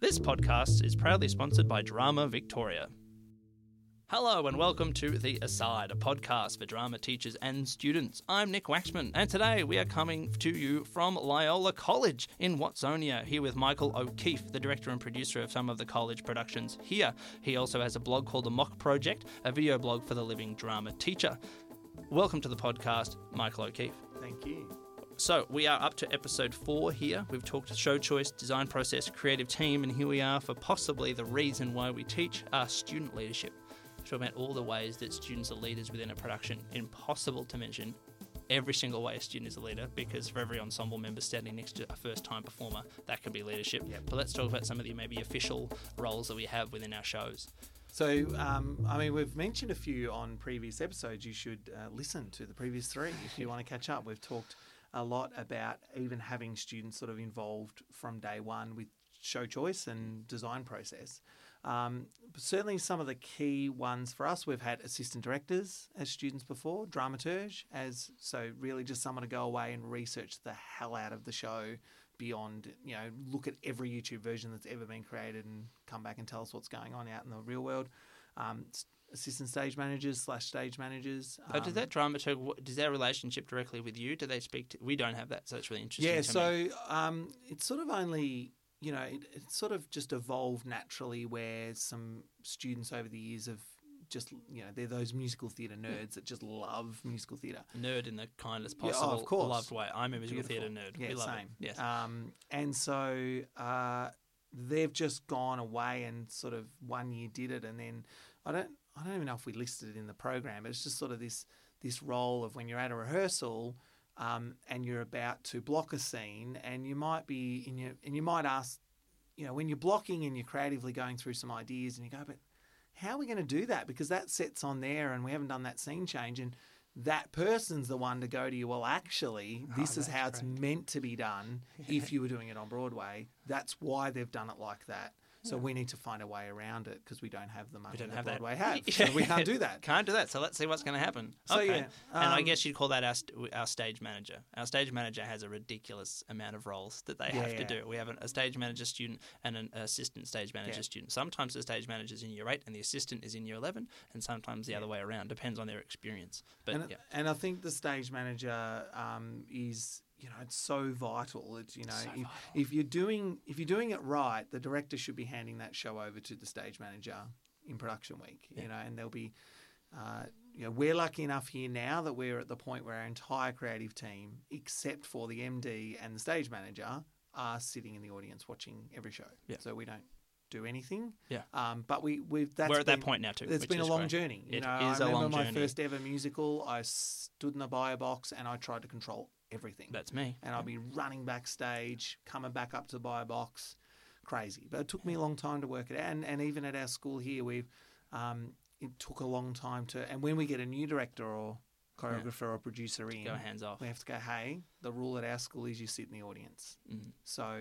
This podcast is proudly sponsored by Drama Victoria. Hello and welcome to The Aside, a podcast for drama teachers and students. I'm Nick Waxman, and today we are coming to you from Loyola College in Watsonia, here with Michael O'Keeffe, the director and producer of some of the college productions here. He also has a blog called The Mock Project, a video blog for the living drama teacher. Welcome to the podcast, Michael O'Keeffe. Thank you. So we are up to episode 4 here. We've talked show choice, design process, creative team, and here we are for possibly the reason why we teach, our student leadership. Talking about all the ways that students are leaders within a production. Impossible to mention every single way a student is a leader, because for every ensemble member standing next to a first-time performer, that can be leadership. Yep. But let's talk about some of the maybe official roles that we have within our shows. So, we've mentioned a few on previous episodes. You should listen to the previous 3 if you want to catch up. We've talked a lot about even having students sort of involved from day one with show choice and design process. Certainly some of the key ones for us, we've had assistant directors as students before, dramaturge, so really just someone to go away and research the hell out of the show beyond, look at every YouTube version that's ever been created and come back and tell us what's going on out in the real world. Assistant stage managers / stage managers. Does that dramaturg, does their relationship directly with you, do they speak to, we don't have that, so it's really interesting. Yeah, so it's sort of only... it sort of just evolved naturally where some students over the years have just, they're those musical theatre nerds that just love musical theatre. Nerd in the kindest possible, loved way. I'm a musical theatre nerd. Yeah, we love same. It. Yes. And so they've just gone away and sort of one year did it, and then I don't even know if we listed it in the program. It's just sort of this role of when you're at a rehearsal. And you're about to block a scene, and you might be you might ask, when you're blocking and you're creatively going through some ideas, and you go, but how are we going to do that? Because that set's on there, and we haven't done that scene change, and that person's the one to go to you. Well, actually, this is how it's meant to be done. Yeah. If you were doing it on Broadway, that's why they've done it like that. So we need to find a way around it because we don't have the money that Broadway has. So we can't do that. Can't do that. So let's see what's going to happen. Okay. So, and I guess you'd call that our stage manager. Our stage manager has a ridiculous amount of roles that they have to do. We have a stage manager student and an assistant stage manager student. Sometimes the stage manager is in year 8 and the assistant is in year 11, and sometimes the other way around. Depends on their experience. But and I think the stage manager is... it's so vital. It's if you're doing it right, the director should be handing that show over to the stage manager in production week. And there'll be, we're lucky enough here now that we're at the point where our entire creative team, except for the MD and the stage manager, are sitting in the audience watching every show. Yeah. So we don't do anything. Yeah. But we're at that point now too. It's been a long journey. I remember my first ever musical. I stood in the bio box and I tried to control everything. That's me. And I'll be running backstage, coming back up to the bio box. Crazy. But it took me a long time to work it out. And even at our school here, it took a long time to... And when we get a new director or choreographer or producer in... Go hands off. We have to go, hey, the rule at our school is you sit in the audience. Mm. So...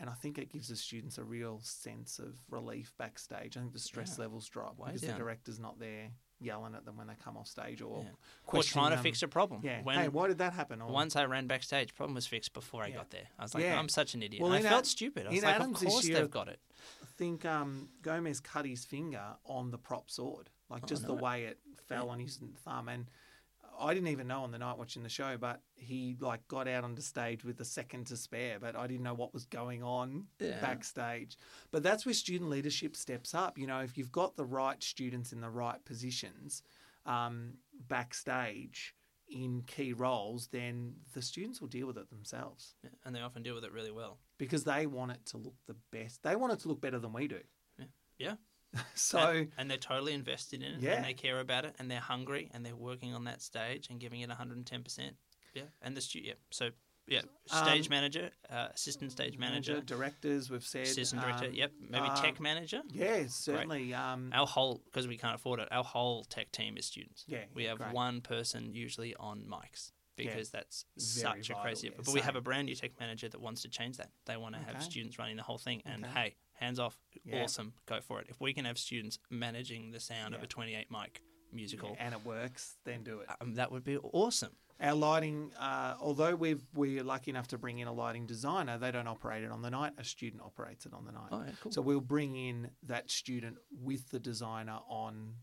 And I think it gives the students a real sense of relief backstage. I think the stress levels drop because the director's not there yelling at them when they come off stage or questioning them. Or trying to fix a problem. Yeah. Hey, why did that happen? Or, once I ran backstage, problem was fixed before I got there. I was like, I'm such an idiot. Well, I felt stupid. I was like, Adams, of course they've got it. I think Gomez cut his finger on the prop sword, the way it fell on his thumb. And I didn't even know on the night watching the show, but he got out onto stage with a second to spare, but I didn't know what was going on backstage. But that's where student leadership steps up. If you've got the right students in the right positions backstage in key roles, then the students will deal with it themselves. Yeah, and they often deal with it really well. Because they want it to look the best. They want it to look better than we do. Yeah. So and they're totally invested in it and they care about it and they're hungry and they're working on that stage and giving it 110%. Yeah. And the student. Yeah. So yeah, stage manager, assistant stage manager, directors. We've said assistant director. Yep. Maybe tech manager. Yeah, certainly. Great. Our whole, because we can't afford it. Our whole tech team is students. Yeah. We have one person usually on mics. Because that's such a crazy... But we have a brand new tech manager that wants to change that. They want to have students running the whole thing. And hey, hands off, awesome, go for it. If we can have students managing the sound of a 28 mic musical... And it works, then do it. That would be awesome. Our lighting, although we're lucky enough to bring in a lighting designer, they don't operate it on the night. A student operates it on the night. Oh, yeah, cool. So we'll bring in that student with the designer on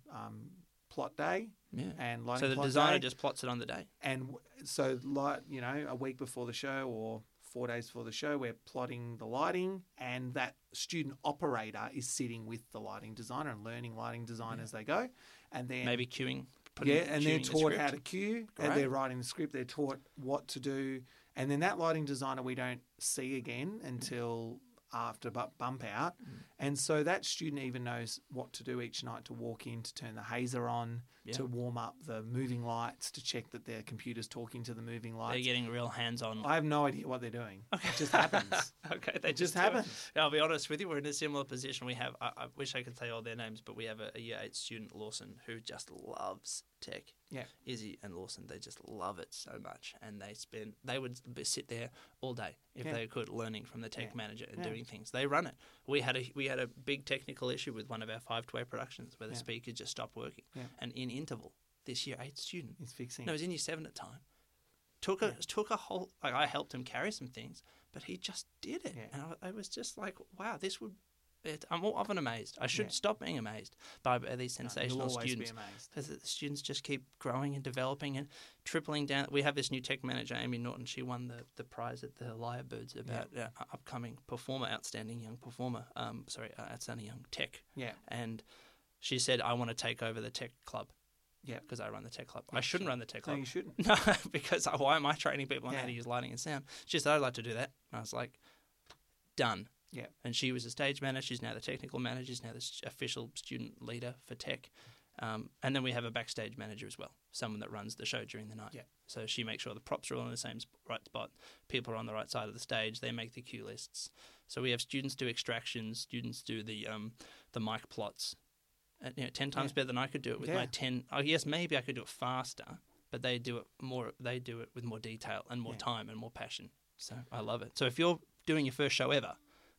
plot day and lighting. So the designer just plots it on the day. And so, like, you know, a week before the show or 4 days before the show, we're plotting the lighting, and that student operator is sitting with the lighting designer and learning lighting design as they go. And then maybe queuing. And they're taught how to cue. Great. And they're writing the script. They're taught what to do. And then that lighting designer we don't see again until after bump out. Mm. And so that student even knows what to do each night, to walk in, to turn the hazer on, to warm up the moving lights, to check that their computer's talking to the moving lights. They're getting real hands-on. I have no idea what they're doing. Okay. It just happens. Okay, they just happen. I'll be honest with you, we're in a similar position. We have, I wish I could say all their names, but we have a Year 8 student, Lawson, who just loves tech. Yeah. Izzy and Lawson, they just love it so much. And they would sit there all day if they could, learning from the tech manager and doing things. They run it. We had a big technical issue with one of our 5-to-8 productions where the speaker just stopped working. Yeah. And in interval, this Year 8 student is fixing. No, it was in Year 7 at the time. Took a whole, like, I helped him carry some things, but he just did it. Yeah. And I was just like, wow, this would. I'm often amazed. I should stop being amazed by these sensational students, because the students just keep growing and developing and tripling down. We have this new tech manager, Amy Norton. She won the prize at the Lyrebirds about upcoming performer, outstanding young tech. Yeah, and she said, "I want to take over the tech club." Yeah, because I run the tech club. Yeah, I shouldn't run the tech club. No, you shouldn't. No, because why am I training people on how to use lighting and sound? She said, "I'd like to do that." And I was like, "Done." Yeah, and she was a stage manager. She's now the technical manager. She's now the official student leader for tech. And then we have a backstage manager as well, someone that runs the show during the night. Yeah. So she makes sure the props are all in the same right spot. People are on the right side of the stage. They make the cue lists. So we have students do extractions. Students do the mic plots. 10 times better than I could do it with my 10. I guess maybe I could do it faster, but they do it more. They do it with more detail and more time and more passion. So I love it. So if you're doing your first show ever,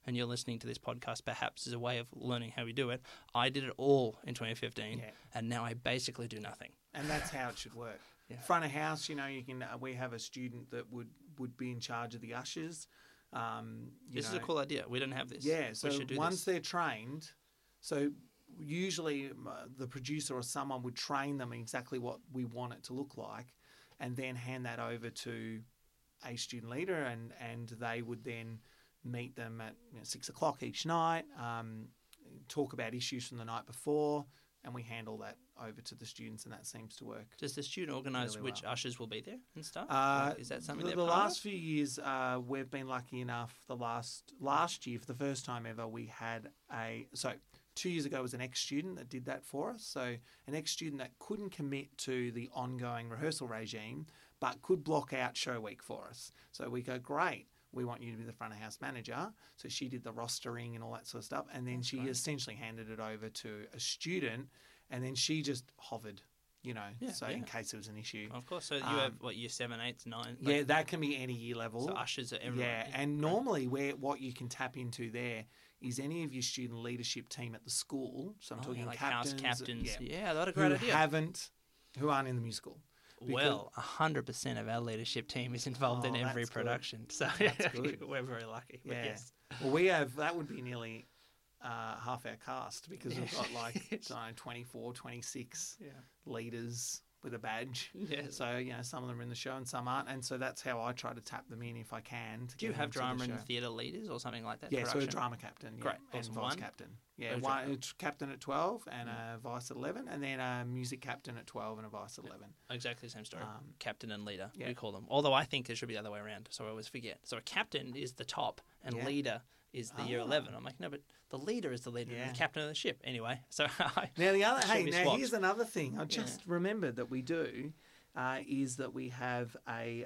and you're listening to this podcast perhaps as a way of learning how we do it. I did it all in 2015, and now I basically do nothing. And that's how it should work. Yeah. Front of house, you know, you can. We have a student that would be in charge of the ushers. This is a cool idea. We don't have this. Yeah, so once they're trained, so usually the producer or someone would train them in exactly what we want it to look like, and then hand that over to a student leader, and they would then meet them at 6:00 each night, talk about issues from the night before, and we hand all that over to the students, and that seems to work. Does the student organise really which ushers will be there and stuff? Is that something they're part of? The last few years, we've been lucky enough, last year, for the first time ever, we had 2 years ago was an ex-student that did that for us. So an ex-student that couldn't commit to the ongoing rehearsal regime, but could block out show week for us. So we go, great. We want you to be the front of house manager. So she did the rostering and all that sort of stuff. And then she essentially handed it over to a student, and then she just hovered, in case it was an issue. Of course. So you have, year 7, 8, 9? Like, that can be any year level. So ushers are everyone. Yeah, and normally what you can tap into there is any of your student leadership team at the school. So I'm talking like captains. House captains. Yeah, that's a great idea. Who aren't in the musical. Because 100% of our leadership team is involved in every production. Good. So that's good. We're very lucky. Yeah. Yes. Well, that would be nearly half our cast, because we've got 24, 26 leaders with a badge. Yeah. So, some of them are in the show and some aren't. And so that's how I try to tap them in if I can. Do you have drama and theatre leaders or something like that? Yeah, production? So a drama captain. Yeah. Great. And vice captain. Yeah, one captain at 12 and a vice at 11, and then a music captain at 12 and a vice at 11. Exactly the same story. Captain and leader, we call them. Although I think it should be the other way around, so I always forget. So a captain is the top and leader is the year 11. I'm like, no, but the leader is the leader and the captain of the ship. Anyway, so here's another thing. I just remembered that we do is that we have a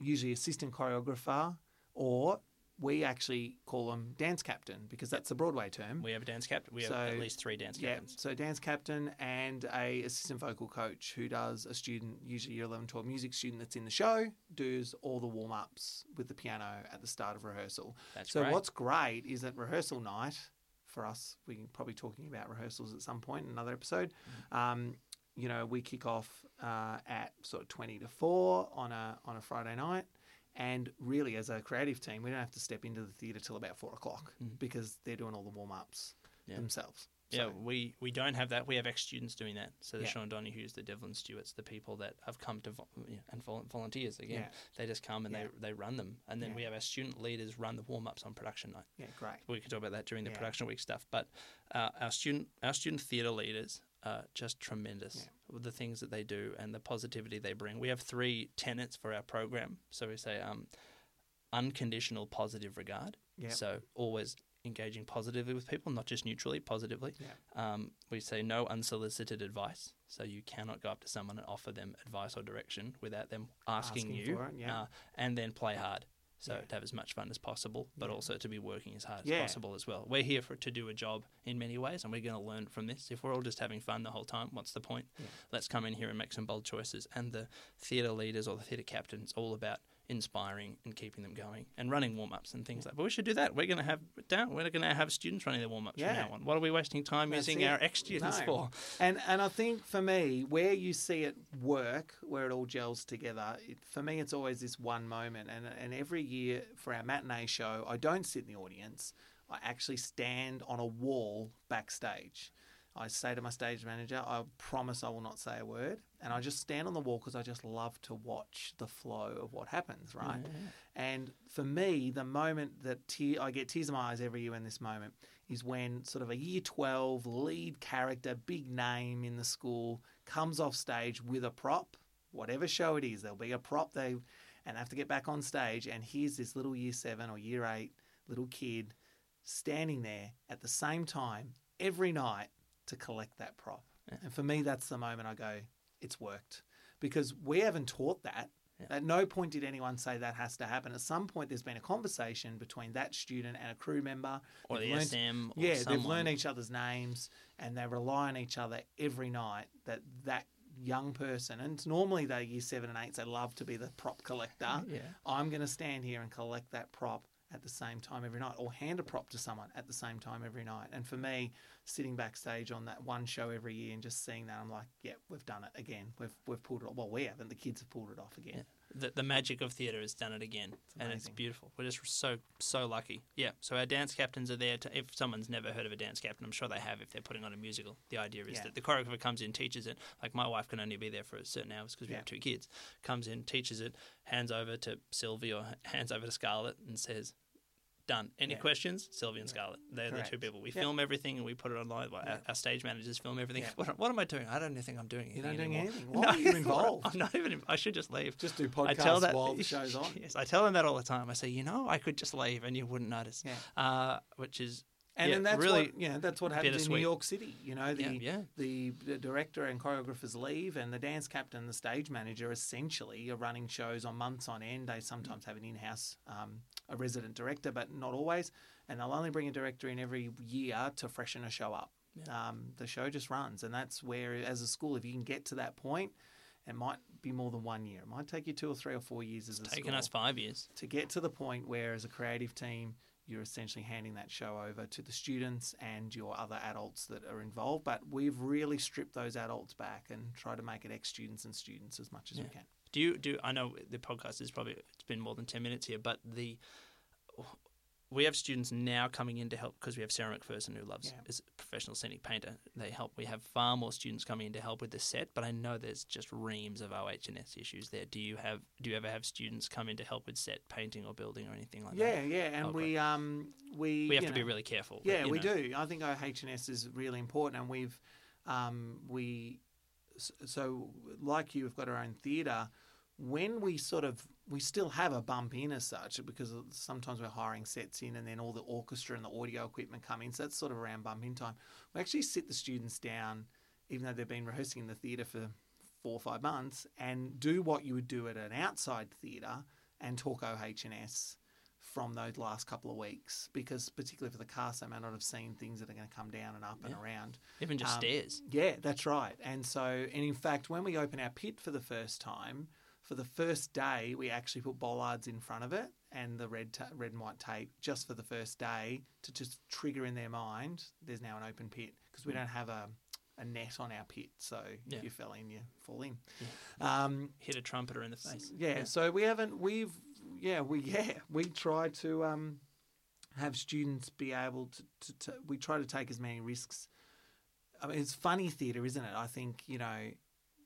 usually assistant choreographer, or we actually call them dance captain, because that's the Broadway term. We have a dance captain. We have at least 3 dance captains. Yeah, so dance captain and a assistant vocal coach who does a student, usually year 11, 12 music student that's in the show, does all the warm-ups with the piano at the start of rehearsal. That's so great. What's great is that rehearsal night, for us, we're probably talking about rehearsals at some point in another episode, you know, we kick off at sort of 20 to 4 on a Friday night. And really, as a creative team, we don't have to step into the theatre till about 4 o'clock because they're doing all the warm-ups themselves. So. Yeah, we don't have that. We have ex-students doing that. So the Sean Donohues, the Devlin Stewarts, the people that have come to and volunteers again. Yeah. They just come and they run them. And then we have our student leaders run the warm-ups on production night. Yeah, great. We could talk about that during the production week stuff. But our student theatre leaders are just tremendous with the things that they do and the positivity they bring. We have 3 tenets for our program. So we say unconditional positive regard. Yeah. So always engaging positively with people, not just neutrally, positively. Yeah. We say no unsolicited advice. So you cannot go up to someone and offer them advice or direction without them asking you. For it, and then play hard. So to have as much fun as possible, but also to be working as hard as possible as well. We're here to do a job in many ways, and we're going to learn from this. If we're all just having fun the whole time, what's the point? Yeah. Let's come in here and make some bold choices. And the theatre leaders or the theatre captains, all about inspiring and keeping them going and running warm-ups and things like that. But we should do that. We're going to have students running their warm-ups from now on. What are we wasting time using our ex-students for? And I think for me, where you see it work, where it all gels together, for me it's always this one moment. And every year for our matinee show, I don't sit in the audience. I actually stand on a wall backstage. I say to my stage manager, I promise I will not say a word. And I just stand on the wall because I just love to watch the flow of what happens, right? Yeah. And for me, the moment that I get tears in my eyes every year in this moment is when sort of a year 12 lead character, big name in the school, comes off stage with a prop, whatever show it is, there'll be a prop, and have to get back on stage. And here's this little year 7 or year 8 little kid standing there at the same time every night to collect that prop. Yeah. And for me, that's the moment I go, it's worked. Because we haven't taught that. Yeah. At no point did anyone say that has to happen. At some point, there's been a conversation between that student and a crew member. Or they've the SM. Or someone. They've learned each other's names and they rely on each other every night that young person, and normally they're year 7 and 8, so they love to be the prop collector. Yeah. I'm going to stand here and collect that prop at the same time every night, or hand a prop to someone at the same time every night. And for me, sitting backstage on that one show every year and just seeing that, I'm like, yeah, we've done it again. We've pulled it off. Well, we haven't. The kids have pulled it off again. Yeah. The magic of theatre has done it again. And it's beautiful. We're just so lucky. Yeah. So our dance captains are there. If someone's never heard of a dance captain, I'm sure they have if they're putting on a musical. The idea is that the choreographer comes in, teaches it. Like my wife can only be there for a certain hours because we have 2 kids. Comes in, teaches it, hands over to Sylvie or hands over to Scarlett and says, done. Any questions? Sylvie and Scarlett. They're the 2 people. We film everything and we put it online. Our stage managers film everything. Yeah. What am I doing? I don't think I'm doing anything. You don't do anything. Why are you involved? I'm not even. I should just leave. Just do podcasts while the show's on. Yes, I tell them that all the time. I say, I could just leave and you wouldn't notice. Yeah. Which is. And then that's really that's what happens in New York City. The director and choreographers leave, and the dance captain and the stage manager essentially are running shows on months on end. They sometimes have an in-house a resident director, but not always. And they'll only bring a director in every year to freshen a show up. Yeah. The show just runs, and that's where, as a school, if you can get to that point. It might be more than 1 year. It might take you 2 or 3 or 4 years as a school. It's taken us 5 years. To get to the point where, as a creative team, you're essentially handing that show over to the students and your other adults that are involved. But we've really stripped those adults back and try to make it ex-students and students as much as we can. I know the podcast is probably, it's been more than 10 minutes here, but we have students now coming in to help because we have Sarah McPherson, who is a professional scenic painter. They help. We have far more students coming in to help with the set, but I know there's just reams of OH&S issues there. Do you ever have students come in to help with set painting or building or anything like that? Yeah. And we have to be really careful. Yeah, but, we do. I think OH&S is really important, and we've so like you, we've got our own theatre. When we sort of, we still have a bump in as such, because sometimes we're hiring sets in and then all the orchestra and the audio equipment come in. So that's sort of around bump in time. We actually sit the students down, even though they've been rehearsing in the theatre for 4 or 5 months, and do what you would do at an outside theatre and talk OH&S from those last couple of weeks, because particularly for the cast, they may not have seen things that are going to come down and up and around. Even just stairs. Yeah, that's right. And in fact, when we open our pit for the first time, for the first day, we actually put bollards in front of it and the red and white tape just for the first day to just trigger in their mind there's now an open pit, because we don't have a a gnat on our pit, so if you fell in, you fall in. Yeah. Hit a trumpeter in the face. Yeah. So we haven't. We try to have students be able to. We try to take as many risks. I mean, it's funny theatre, isn't it? I think, you know,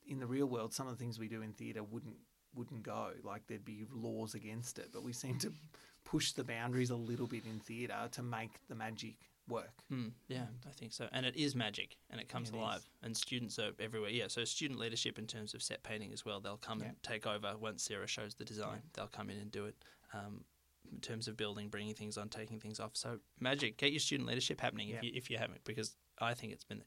in the real world, some of the things we do in theatre wouldn't go. Like, there'd be laws against it, but we seem to push the boundaries a little bit in theatre to make the magic work. I think so. And it is magic, and it comes alive. And students are everywhere. Yeah, so student leadership in terms of set painting as well. They'll come and take over once Sarah shows the design. They'll come in and do it. In terms of building, bringing things on, taking things off. So magic. Get your student leadership happening if you haven't, because I think it's been...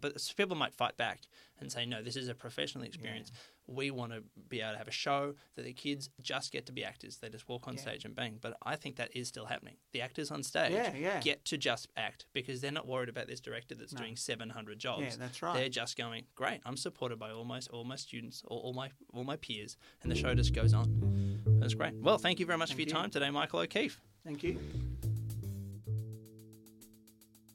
but people might fight back and say, no, this is a professional experience. Yeah. We want to be able to have a show that the kids just get to be actors. They just walk on stage and bang. But I think that is still happening. The actors on stage get to just act, because they're not worried about this director that's doing 700 jobs. Yeah, that's right. They're just going, great, I'm supported by almost all my students, all my peers, and the show just goes on. That's great. Well, thank you very much for your time today, Michael O'Keeffe. Thank you.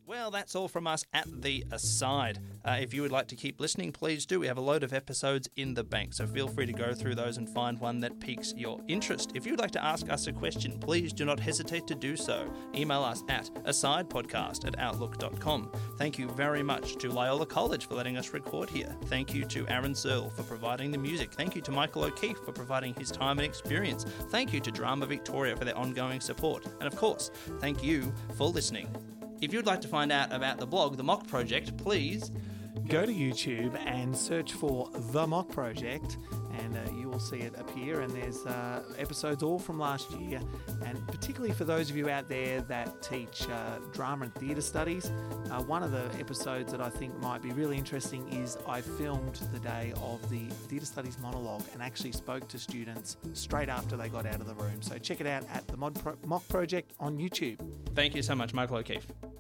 Well, that's all from us at The Aside. If you would like to keep listening, please do. We have a load of episodes in the bank, so feel free to go through those and find one that piques your interest. If you would like to ask us a question, please do not hesitate to do so. Email us at asidepodcast@outlook.com. Thank you very much to Loyola College for letting us record here. Thank you to Aaron Searle for providing the music. Thank you to Michael O'Keeffe for providing his time and experience. Thank you to Drama Victoria for their ongoing support. And of course, thank you for listening. If you'd like to find out about the blog, The Mock Project, please go to YouTube and search for The Mock Project, and you will see it appear. And there's episodes all from last year, and particularly for those of you out there that teach drama and theatre studies, one of the episodes that I think might be really interesting is I filmed the day of the theatre studies monologue and actually spoke to students straight after they got out of the room. So check it out at The Mock Project on YouTube. Thank you so much, Michael O'Keeffe.